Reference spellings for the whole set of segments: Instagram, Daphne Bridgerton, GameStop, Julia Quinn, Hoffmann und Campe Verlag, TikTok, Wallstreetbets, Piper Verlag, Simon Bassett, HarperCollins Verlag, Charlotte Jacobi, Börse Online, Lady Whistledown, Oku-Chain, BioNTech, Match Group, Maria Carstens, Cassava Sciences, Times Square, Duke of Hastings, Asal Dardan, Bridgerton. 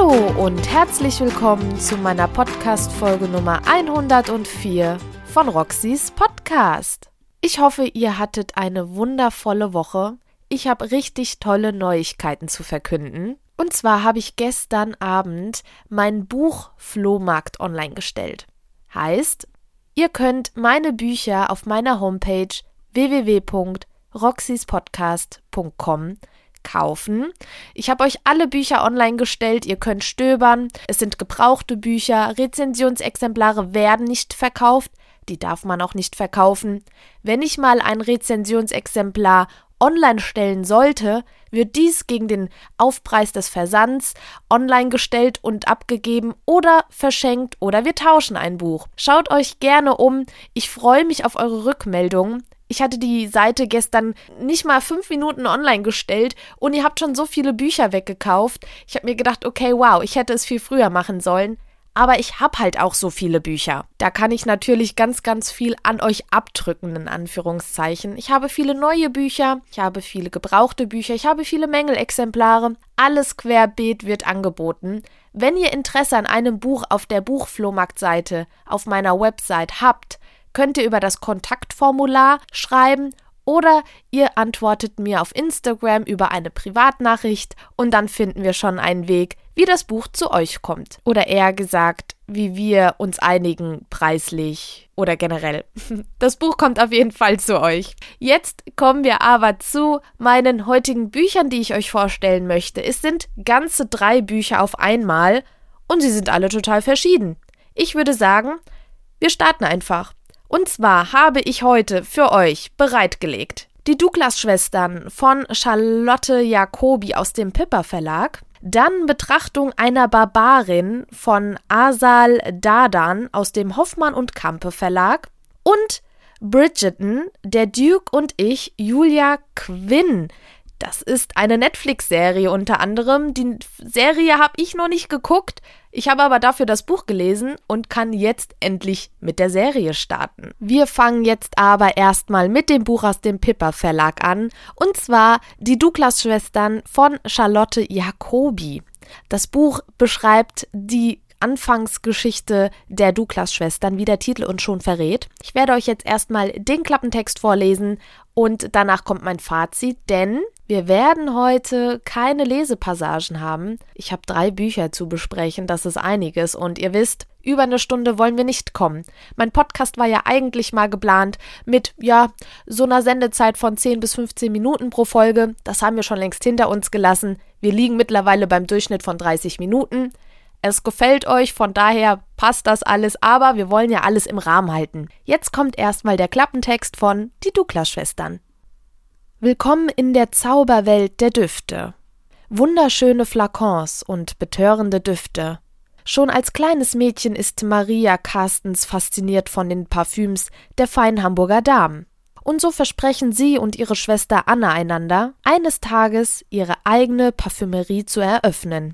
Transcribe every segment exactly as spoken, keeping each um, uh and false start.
Hallo und herzlich willkommen zu meiner Podcast-Folge Nummer hundertvier von Roxys Podcast. Ich hoffe, ihr hattet eine wundervolle Woche. Ich habe richtig tolle Neuigkeiten zu verkünden. Und zwar habe ich gestern Abend mein Buch Flohmarkt online gestellt. Heißt, ihr könnt meine Bücher auf meiner Homepage w w w punkt roxyspodcast punkt com kaufen. Ich habe euch alle Bücher online gestellt, ihr könnt stöbern, es sind gebrauchte Bücher, Rezensionsexemplare werden nicht verkauft, die darf man auch nicht verkaufen. Wenn ich mal ein Rezensionsexemplar online stellen sollte, wird dies gegen den Aufpreis des Versands online gestellt und abgegeben oder verschenkt oder wir tauschen ein Buch. Schaut euch gerne um, ich freue mich auf eure Rückmeldungen. Ich hatte die Seite gestern nicht mal fünf Minuten online gestellt und ihr habt schon so viele Bücher weggekauft. Ich habe mir gedacht, okay, wow, ich hätte es viel früher machen sollen. Aber ich habe halt auch so viele Bücher. Da kann ich natürlich ganz, ganz viel an euch abdrücken, in Anführungszeichen. Ich habe viele neue Bücher, ich habe viele gebrauchte Bücher, ich habe viele Mängelexemplare. Alles querbeet wird angeboten. Wenn ihr Interesse an einem Buch auf der Buchflohmarktseite auf meiner Website habt, könnt ihr über das Kontaktformular schreiben oder ihr antwortet mir auf Instagram über eine Privatnachricht und dann finden wir schon einen Weg, wie das Buch zu euch kommt. Oder eher gesagt, wie wir uns einigen, preislich oder generell. Das Buch kommt auf jeden Fall zu euch. Jetzt kommen wir aber zu meinen heutigen Büchern, die ich euch vorstellen möchte. Es sind ganze drei Bücher auf einmal und sie sind alle total verschieden. Ich würde sagen, wir starten einfach. Und zwar habe ich heute für euch bereitgelegt die Douglas-Schwestern von Charlotte Jacobi aus dem Piper Verlag, dann Betrachtung einer Barbarin von Asal Dardan aus dem Hoffmann und Campe Verlag und Bridgerton, der Duke und ich, Julia Quinn. Das ist eine Netflix-Serie unter anderem. Die Serie habe ich noch nicht geguckt. Ich habe aber dafür das Buch gelesen und kann jetzt endlich mit der Serie starten. Wir fangen jetzt aber erstmal mit dem Buch aus dem Piper Verlag an. Und zwar die Douglas-Schwestern von Charlotte Jacobi. Das Buch beschreibt die Anfangsgeschichte der Douglas-Schwestern, wie der Titel uns schon verrät. Ich werde euch jetzt erstmal den Klappentext vorlesen und danach kommt mein Fazit, denn wir werden heute keine Lesepassagen haben. Ich habe drei Bücher zu besprechen, das ist einiges und ihr wisst, über eine Stunde wollen wir nicht kommen. Mein Podcast war ja eigentlich mal geplant mit, ja, so einer Sendezeit von zehn bis fünfzehn Minuten pro Folge. Das haben wir schon längst hinter uns gelassen. Wir liegen mittlerweile beim Durchschnitt von dreißig Minuten. Es gefällt euch, von daher passt das alles, aber wir wollen ja alles im Rahmen halten. Jetzt kommt erstmal der Klappentext von Die Douglas-Schwestern. Willkommen in der Zauberwelt der Düfte. Wunderschöne Flakons und betörende Düfte. Schon als kleines Mädchen ist Maria Carstens fasziniert von den Parfüms der feinen Hamburger Damen. Und so versprechen sie und ihre Schwester Anna einander, eines Tages ihre eigene Parfümerie zu eröffnen.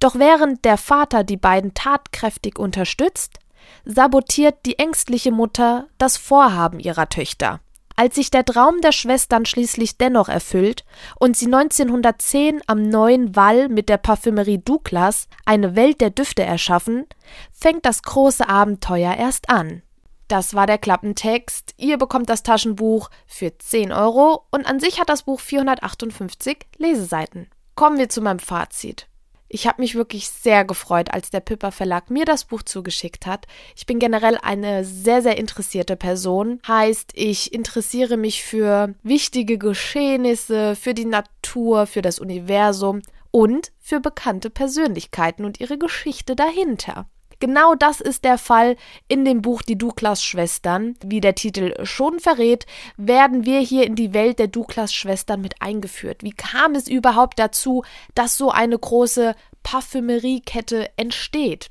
Doch während der Vater die beiden tatkräftig unterstützt, sabotiert die ängstliche Mutter das Vorhaben ihrer Töchter. Als sich der Traum der Schwestern schließlich dennoch erfüllt und sie neunzehnhundertzehn am Neuen Wall mit der Parfümerie Douglas eine Welt der Düfte erschaffen, fängt das große Abenteuer erst an. Das war der Klappentext. Ihr bekommt das Taschenbuch für zehn Euro und an sich hat das Buch vierhundertachtundfünfzig Leseseiten. Kommen wir zu meinem Fazit. Ich habe mich wirklich sehr gefreut, als der Piper Verlag mir das Buch zugeschickt hat. Ich bin generell eine sehr, sehr interessierte Person. Heißt, ich interessiere mich für wichtige Geschehnisse, für die Natur, für das Universum und für bekannte Persönlichkeiten und ihre Geschichte dahinter. Genau das ist der Fall in dem Buch Die Douglas-Schwestern. Wie der Titel schon verrät, werden wir hier in die Welt der Douglas-Schwestern mit eingeführt. Wie kam es überhaupt dazu, dass so eine große Parfümeriekette entsteht?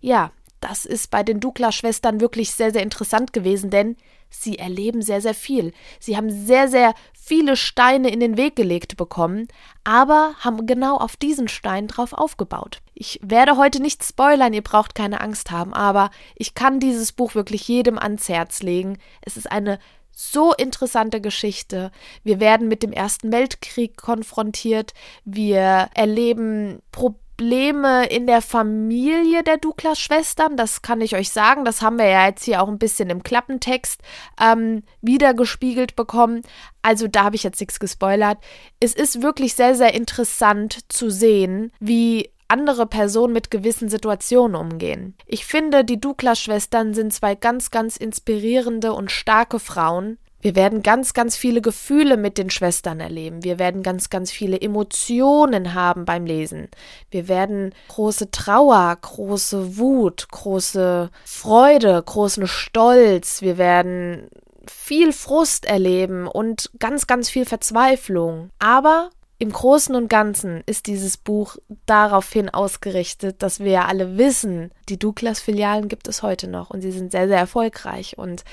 Ja, das ist bei den Douglas-Schwestern wirklich sehr, sehr interessant gewesen, denn sie erleben sehr, sehr viel. Sie haben sehr, sehr viele Steine in den Weg gelegt bekommen, aber haben genau auf diesen Stein drauf aufgebaut. Ich werde heute nicht spoilern, ihr braucht keine Angst haben, aber ich kann dieses Buch wirklich jedem ans Herz legen. Es ist eine so interessante Geschichte. Wir werden mit dem Ersten Weltkrieg konfrontiert. Wir erleben Probleme. Probleme in der Familie der Douglas-Schwestern, das kann ich euch sagen, das haben wir ja jetzt hier auch ein bisschen im Klappentext ähm, wiedergespiegelt bekommen, also da habe ich jetzt nichts gespoilert. Es ist wirklich sehr, sehr interessant zu sehen, wie andere Personen mit gewissen Situationen umgehen. Ich finde, die Douglas-Schwestern sind zwei ganz, ganz inspirierende und starke Frauen. Wir werden ganz, ganz viele Gefühle mit den Schwestern erleben. Wir werden ganz, ganz viele Emotionen haben beim Lesen. Wir werden große Trauer, große Wut, große Freude, großen Stolz. Wir werden viel Frust erleben und ganz, ganz viel Verzweiflung. Aber im Großen und Ganzen ist dieses Buch daraufhin ausgerichtet, dass wir ja alle wissen, die Douglas-Filialen gibt es heute noch und sie sind sehr, sehr erfolgreich. Und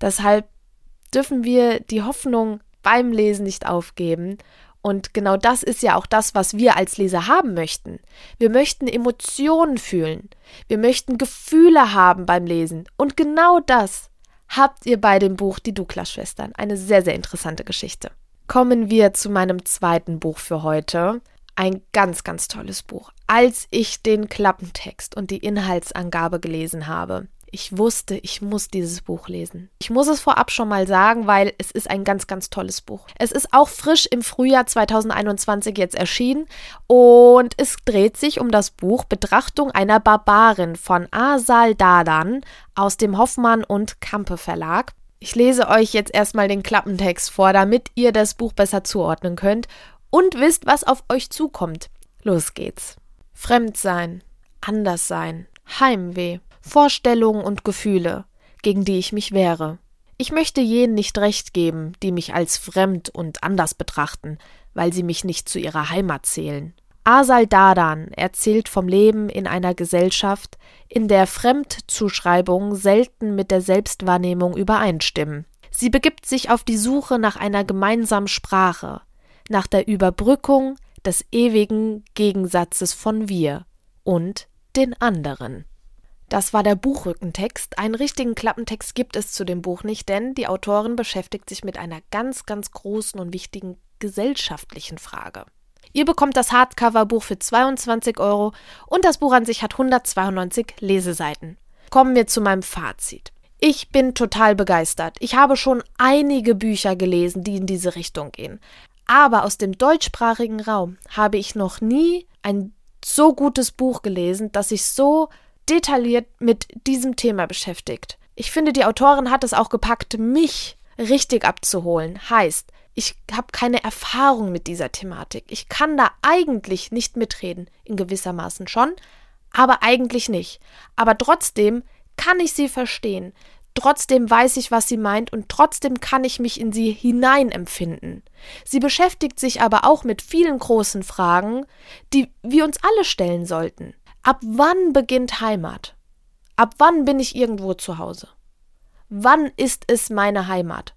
deshalb dürfen wir die Hoffnung beim Lesen nicht aufgeben. Und genau das ist ja auch das, was wir als Leser haben möchten. Wir möchten Emotionen fühlen. Wir möchten Gefühle haben beim Lesen. Und genau das habt ihr bei dem Buch Die Douglas-Schwestern. Eine sehr, sehr interessante Geschichte. Kommen wir zu meinem zweiten Buch für heute. Ein ganz, ganz tolles Buch. Als ich den Klappentext und die Inhaltsangabe gelesen habe, ich wusste, ich muss dieses Buch lesen. Ich muss es vorab schon mal sagen, weil es ist ein ganz, ganz tolles Buch. Es ist auch frisch im Frühjahr zwanzig einundzwanzig jetzt erschienen und es dreht sich um das Buch Betrachtung einer Barbarin von Asal Dardan aus dem Hoffmann und Campe Verlag. Ich lese euch jetzt erstmal den Klappentext vor, damit ihr das Buch besser zuordnen könnt und wisst, was auf euch zukommt. Los geht's. Fremdsein, Anderssein, Heimweh, Vorstellungen und Gefühle, gegen die ich mich wehre. Ich möchte jenen nicht recht geben, die mich als fremd und anders betrachten, weil sie mich nicht zu ihrer Heimat zählen. Asal Dardan erzählt vom Leben in einer Gesellschaft, in der Fremdzuschreibungen selten mit der Selbstwahrnehmung übereinstimmen. Sie begibt sich auf die Suche nach einer gemeinsamen Sprache, nach der Überbrückung des ewigen Gegensatzes von wir und den anderen. Das war der Buchrückentext. Einen richtigen Klappentext gibt es zu dem Buch nicht, denn die Autorin beschäftigt sich mit einer ganz, ganz großen und wichtigen gesellschaftlichen Frage. Ihr bekommt das Hardcover-Buch für zweiundzwanzig Euro und das Buch an sich hat hundertzweiundneunzig Leseseiten. Kommen wir zu meinem Fazit. Ich bin total begeistert. Ich habe schon einige Bücher gelesen, die in diese Richtung gehen. Aber aus dem deutschsprachigen Raum habe ich noch nie ein so gutes Buch gelesen, das sich so detailliert mit diesem Thema beschäftigt. Ich finde, die Autorin hat es auch gepackt, mich richtig abzuholen. Heißt, ich habe keine Erfahrung mit dieser Thematik. Ich kann da eigentlich nicht mitreden, in gewissermaßen schon, aber eigentlich nicht. Aber trotzdem kann ich sie verstehen. Trotzdem weiß ich, was sie meint und trotzdem kann ich mich in sie hineinempfinden. Sie beschäftigt sich aber auch mit vielen großen Fragen, die wir uns alle stellen sollten. Ab wann beginnt Heimat? Ab wann bin ich irgendwo zu Hause? Wann ist es meine Heimat?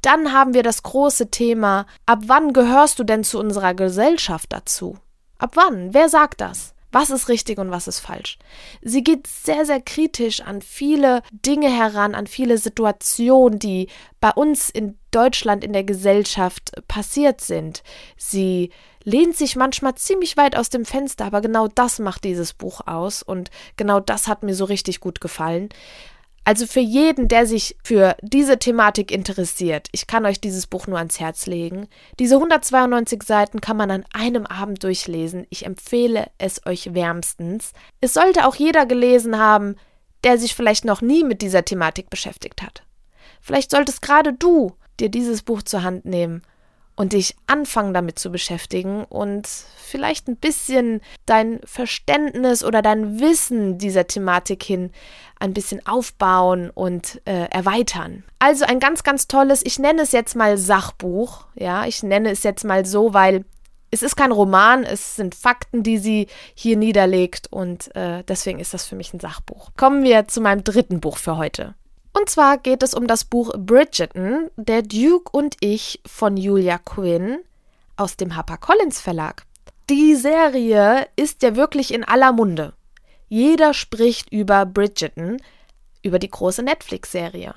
Dann haben wir das große Thema, ab wann gehörst du denn zu unserer Gesellschaft dazu? Ab wann? Wer sagt das? Was ist richtig und was ist falsch? Sie geht sehr, sehr kritisch an viele Dinge heran, an viele Situationen, die bei uns in Deutschland in der Gesellschaft passiert sind. Sie lehnt sich manchmal ziemlich weit aus dem Fenster, aber genau das macht dieses Buch aus und genau das hat mir so richtig gut gefallen. Also für jeden, der sich für diese Thematik interessiert, ich kann euch dieses Buch nur ans Herz legen. Diese hundertzweiundneunzig Seiten kann man an einem Abend durchlesen. Ich empfehle es euch wärmstens. Es sollte auch jeder gelesen haben, der sich vielleicht noch nie mit dieser Thematik beschäftigt hat. Vielleicht solltest gerade du dir dieses Buch zur Hand nehmen und dich anfangen damit zu beschäftigen und vielleicht ein bisschen dein Verständnis oder dein Wissen dieser Thematik hin ein bisschen aufbauen und äh, erweitern. Also ein ganz, ganz tolles, ich nenne es jetzt mal Sachbuch, ja, ich nenne es jetzt mal so, weil es ist kein Roman, es sind Fakten, die sie hier niederlegt und äh, deswegen ist das für mich ein Sachbuch. Kommen wir zu meinem dritten Buch für heute. Und zwar geht es um das Buch Bridgerton, der Duke und ich von Julia Quinn aus dem HarperCollins Verlag. Die Serie ist ja wirklich in aller Munde. Jeder spricht über Bridgerton, über die große Netflix-Serie.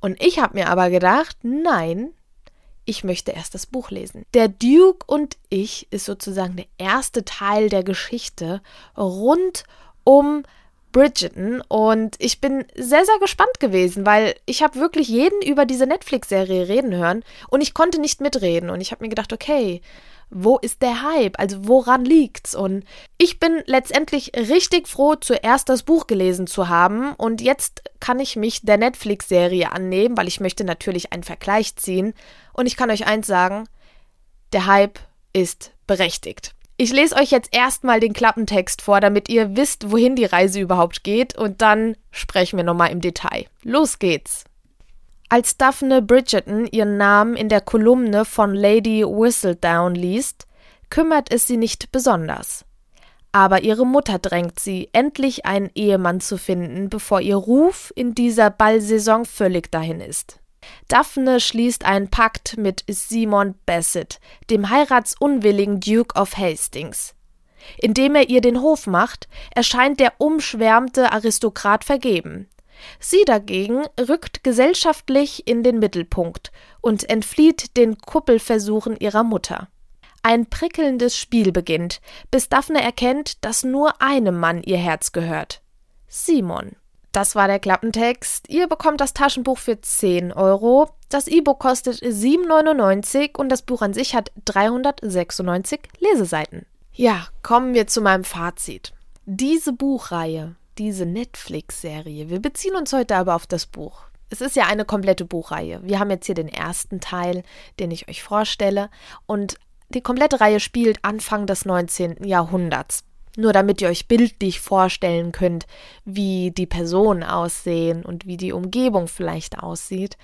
Und ich habe mir aber gedacht, nein, ich möchte erst das Buch lesen. Der Duke und ich ist sozusagen der erste Teil der Geschichte rund um Bridgerton und ich bin sehr, sehr gespannt gewesen, weil ich habe wirklich jeden über diese Netflix-Serie reden hören und ich konnte nicht mitreden und ich habe mir gedacht, okay, wo ist der Hype? Also woran liegt's? Und ich bin letztendlich richtig froh, zuerst das Buch gelesen zu haben und jetzt kann ich mich der Netflix-Serie annehmen, weil ich möchte natürlich einen Vergleich ziehen und ich kann euch eins sagen, der Hype ist berechtigt. Ich lese euch jetzt erstmal den Klappentext vor, damit ihr wisst, wohin die Reise überhaupt geht und dann sprechen wir nochmal im Detail. Los geht's! Als Daphne Bridgerton ihren Namen in der Kolumne von Lady Whistledown liest, kümmert es sie nicht besonders. Aber ihre Mutter drängt sie, endlich einen Ehemann zu finden, bevor ihr Ruf in dieser Ballsaison völlig dahin ist. Daphne schließt einen Pakt mit Simon Bassett, dem heiratsunwilligen Duke of Hastings. Indem er ihr den Hof macht, erscheint der umschwärmte Aristokrat vergeben. Sie dagegen rückt gesellschaftlich in den Mittelpunkt und entflieht den Kuppelversuchen ihrer Mutter. Ein prickelndes Spiel beginnt, bis Daphne erkennt, dass nur einem Mann ihr Herz gehört: Simon. Das war der Klappentext. Ihr bekommt das Taschenbuch für zehn Euro. Das E-Book kostet sieben neunundneunzig und das Buch an sich hat dreihundertsechsundneunzig Leseseiten. Ja, kommen wir zu meinem Fazit. Diese Buchreihe, diese Netflix-Serie. Wir beziehen uns heute aber auf das Buch. Es ist ja eine komplette Buchreihe. Wir haben jetzt hier den ersten Teil, den ich euch vorstelle. Und die komplette Reihe spielt Anfang des neunzehnten Jahrhunderts. Nur damit ihr euch bildlich vorstellen könnt, wie die Personen aussehen und wie die Umgebung vielleicht aussieht.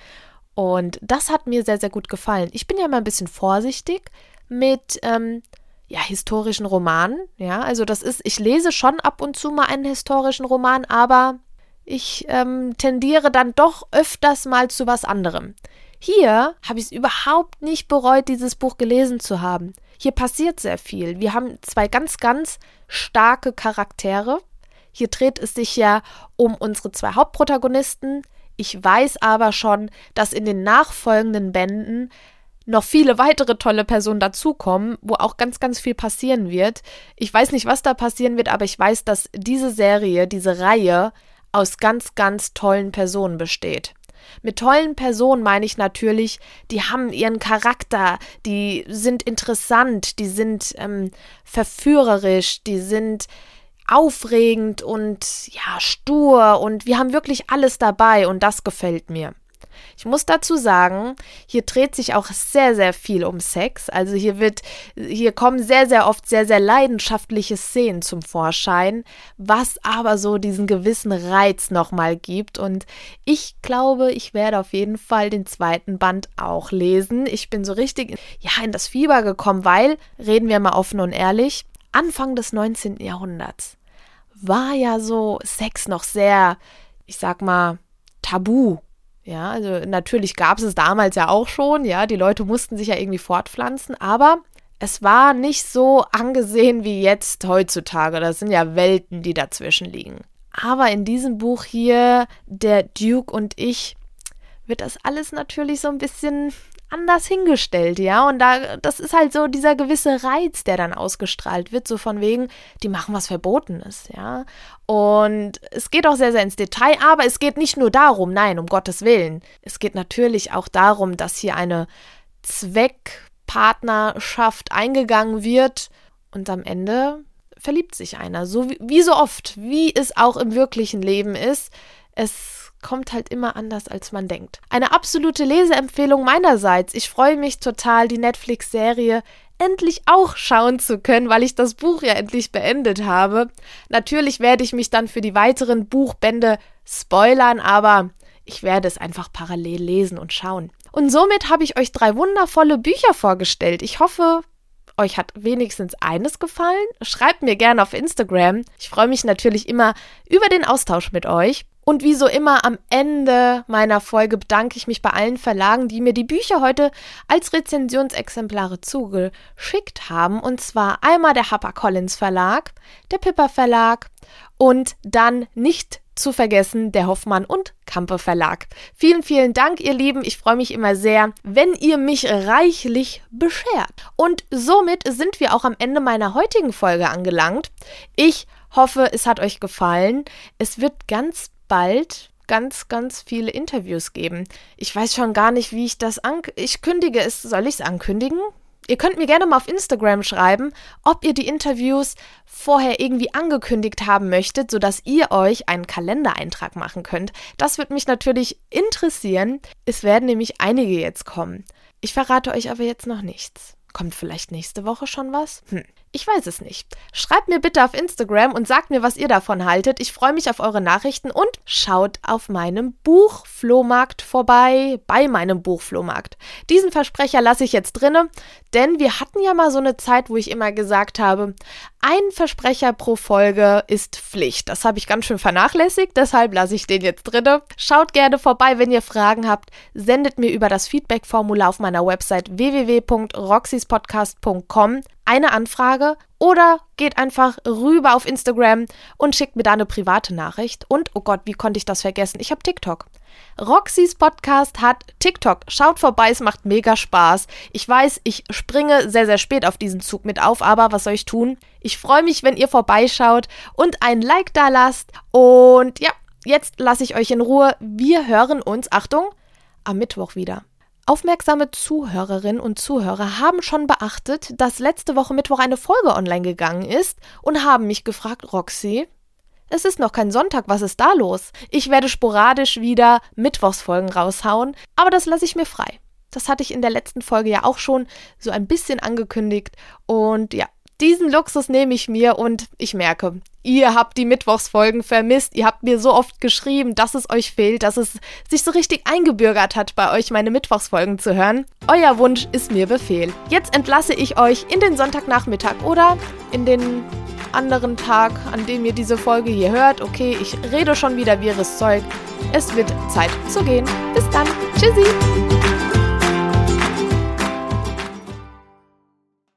Und das hat mir sehr, sehr gut gefallen. Ich bin ja mal ein bisschen vorsichtig mit ähm, ja, historischen Romanen. Ja, also das ist, ich lese schon ab und zu mal einen historischen Roman, aber ich ähm, tendiere dann doch öfters mal zu was anderem. Hier habe ich es überhaupt nicht bereut, dieses Buch gelesen zu haben. Hier passiert sehr viel. Wir haben zwei ganz, ganz starke Charaktere. Hier dreht es sich ja um unsere zwei Hauptprotagonisten. Ich weiß aber schon, dass in den nachfolgenden Bänden noch viele weitere tolle Personen dazukommen, wo auch ganz, ganz viel passieren wird. Ich weiß nicht, was da passieren wird, aber ich weiß, dass diese Serie, diese Reihe aus ganz, ganz tollen Personen besteht. Mit tollen Personen meine ich natürlich, die haben ihren Charakter, die sind interessant, die sind ähm, verführerisch, die sind aufregend und ja, stur und wir haben wirklich alles dabei und das gefällt mir. Ich muss dazu sagen, hier dreht sich auch sehr, sehr viel um Sex. Also hier wird, hier kommen sehr, sehr oft sehr, sehr leidenschaftliche Szenen zum Vorschein, was aber so diesen gewissen Reiz nochmal gibt. Und ich glaube, ich werde auf jeden Fall den zweiten Band auch lesen. Ich bin so richtig ja, in das Fieber gekommen, weil, reden wir mal offen und ehrlich, Anfang des neunzehnten Jahrhunderts war ja so Sex noch sehr, ich sag mal, tabu. Ja, also natürlich gab es es damals ja auch schon, ja, die Leute mussten sich ja irgendwie fortpflanzen, aber es war nicht so angesehen wie jetzt heutzutage, das sind ja Welten, die dazwischen liegen. Aber in diesem Buch hier, der Duke und ich, wird das alles natürlich so ein bisschen anders hingestellt, ja, und da, das ist halt so dieser gewisse Reiz, der dann ausgestrahlt wird, so von wegen, die machen was Verbotenes, ja, und es geht auch sehr, sehr ins Detail, aber es geht nicht nur darum, nein, um Gottes Willen, es geht natürlich auch darum, dass hier eine Zweckpartnerschaft eingegangen wird und am Ende verliebt sich einer, so wie, wie so oft, wie es auch im wirklichen Leben ist, es kommt halt immer anders, als man denkt. Eine absolute Leseempfehlung meinerseits. Ich freue mich total, die Netflix-Serie endlich auch schauen zu können, weil ich das Buch ja endlich beendet habe. Natürlich werde ich mich dann für die weiteren Buchbände spoilern, aber ich werde es einfach parallel lesen und schauen. Und somit habe ich euch drei wundervolle Bücher vorgestellt. Ich hoffe, euch hat wenigstens eines gefallen. Schreibt mir gerne auf Instagram. Ich freue mich natürlich immer über den Austausch mit euch. Und wie so immer am Ende meiner Folge bedanke ich mich bei allen Verlagen, die mir die Bücher heute als Rezensionsexemplare zugeschickt haben. Und zwar einmal der HarperCollins Verlag, der Piper Verlag und dann nicht zu vergessen der Hoffmann und Campe Verlag. Vielen, vielen Dank, ihr Lieben. Ich freue mich immer sehr, wenn ihr mich reichlich beschert. Und somit sind wir auch am Ende meiner heutigen Folge angelangt. Ich hoffe, es hat euch gefallen. Es wird ganz bald ganz, ganz viele Interviews geben. Ich weiß schon gar nicht, wie ich das an... Ich kündige es. Soll ich es ankündigen? Ihr könnt mir gerne mal auf Instagram schreiben, ob ihr die Interviews vorher irgendwie angekündigt haben möchtet, sodass ihr euch einen Kalendereintrag machen könnt. Das würde mich natürlich interessieren. Es werden nämlich einige jetzt kommen. Ich verrate euch aber jetzt noch nichts. Kommt vielleicht nächste Woche schon was? Hm, ich weiß es nicht. Schreibt mir bitte auf Instagram und sagt mir, was ihr davon haltet. Ich freue mich auf eure Nachrichten und schaut auf meinem Buchflohmarkt vorbei, bei meinem Buchflohmarkt. Diesen Versprecher lasse ich jetzt drinne, denn wir hatten ja mal so eine Zeit, wo ich immer gesagt habe, ein Versprecher pro Folge ist Pflicht. Das habe ich ganz schön vernachlässigt, deshalb lasse ich den jetzt drinne. Schaut gerne vorbei, wenn ihr Fragen habt. Sendet mir über das Feedback-Formular auf meiner Website w w w punkt roxyspodcast punkt com eine Anfrage oder geht einfach rüber auf Instagram und schickt mir da eine private Nachricht. Und, oh Gott, wie konnte ich das vergessen? Ich habe TikTok. Roxys Podcast hat TikTok. Schaut vorbei, es macht mega Spaß. Ich weiß, ich springe sehr, sehr spät auf diesen Zug mit auf, aber was soll ich tun? Ich freue mich, wenn ihr vorbeischaut und ein Like da lasst. Und ja, jetzt lasse ich euch in Ruhe. Wir hören uns, Achtung, am Mittwoch wieder. Aufmerksame Zuhörerinnen und Zuhörer haben schon beachtet, dass letzte Woche Mittwoch eine Folge online gegangen ist und haben mich gefragt, Roxy, es ist noch kein Sonntag, was ist da los? Ich werde sporadisch wieder Mittwochsfolgen raushauen, aber das lasse ich mir frei. Das hatte ich in der letzten Folge ja auch schon so ein bisschen angekündigt und ja, diesen Luxus nehme ich mir und ich merke, ihr habt die Mittwochsfolgen vermisst, ihr habt mir so oft geschrieben, dass es euch fehlt, dass es sich so richtig eingebürgert hat, bei euch meine Mittwochsfolgen zu hören. Euer Wunsch ist mir Befehl. Jetzt entlasse ich euch in den Sonntagnachmittag oder in den anderen Tag, an dem ihr diese Folge hier hört. Okay, ich rede schon wieder wirres Zeug. Es wird Zeit zu gehen. Bis dann. Tschüssi.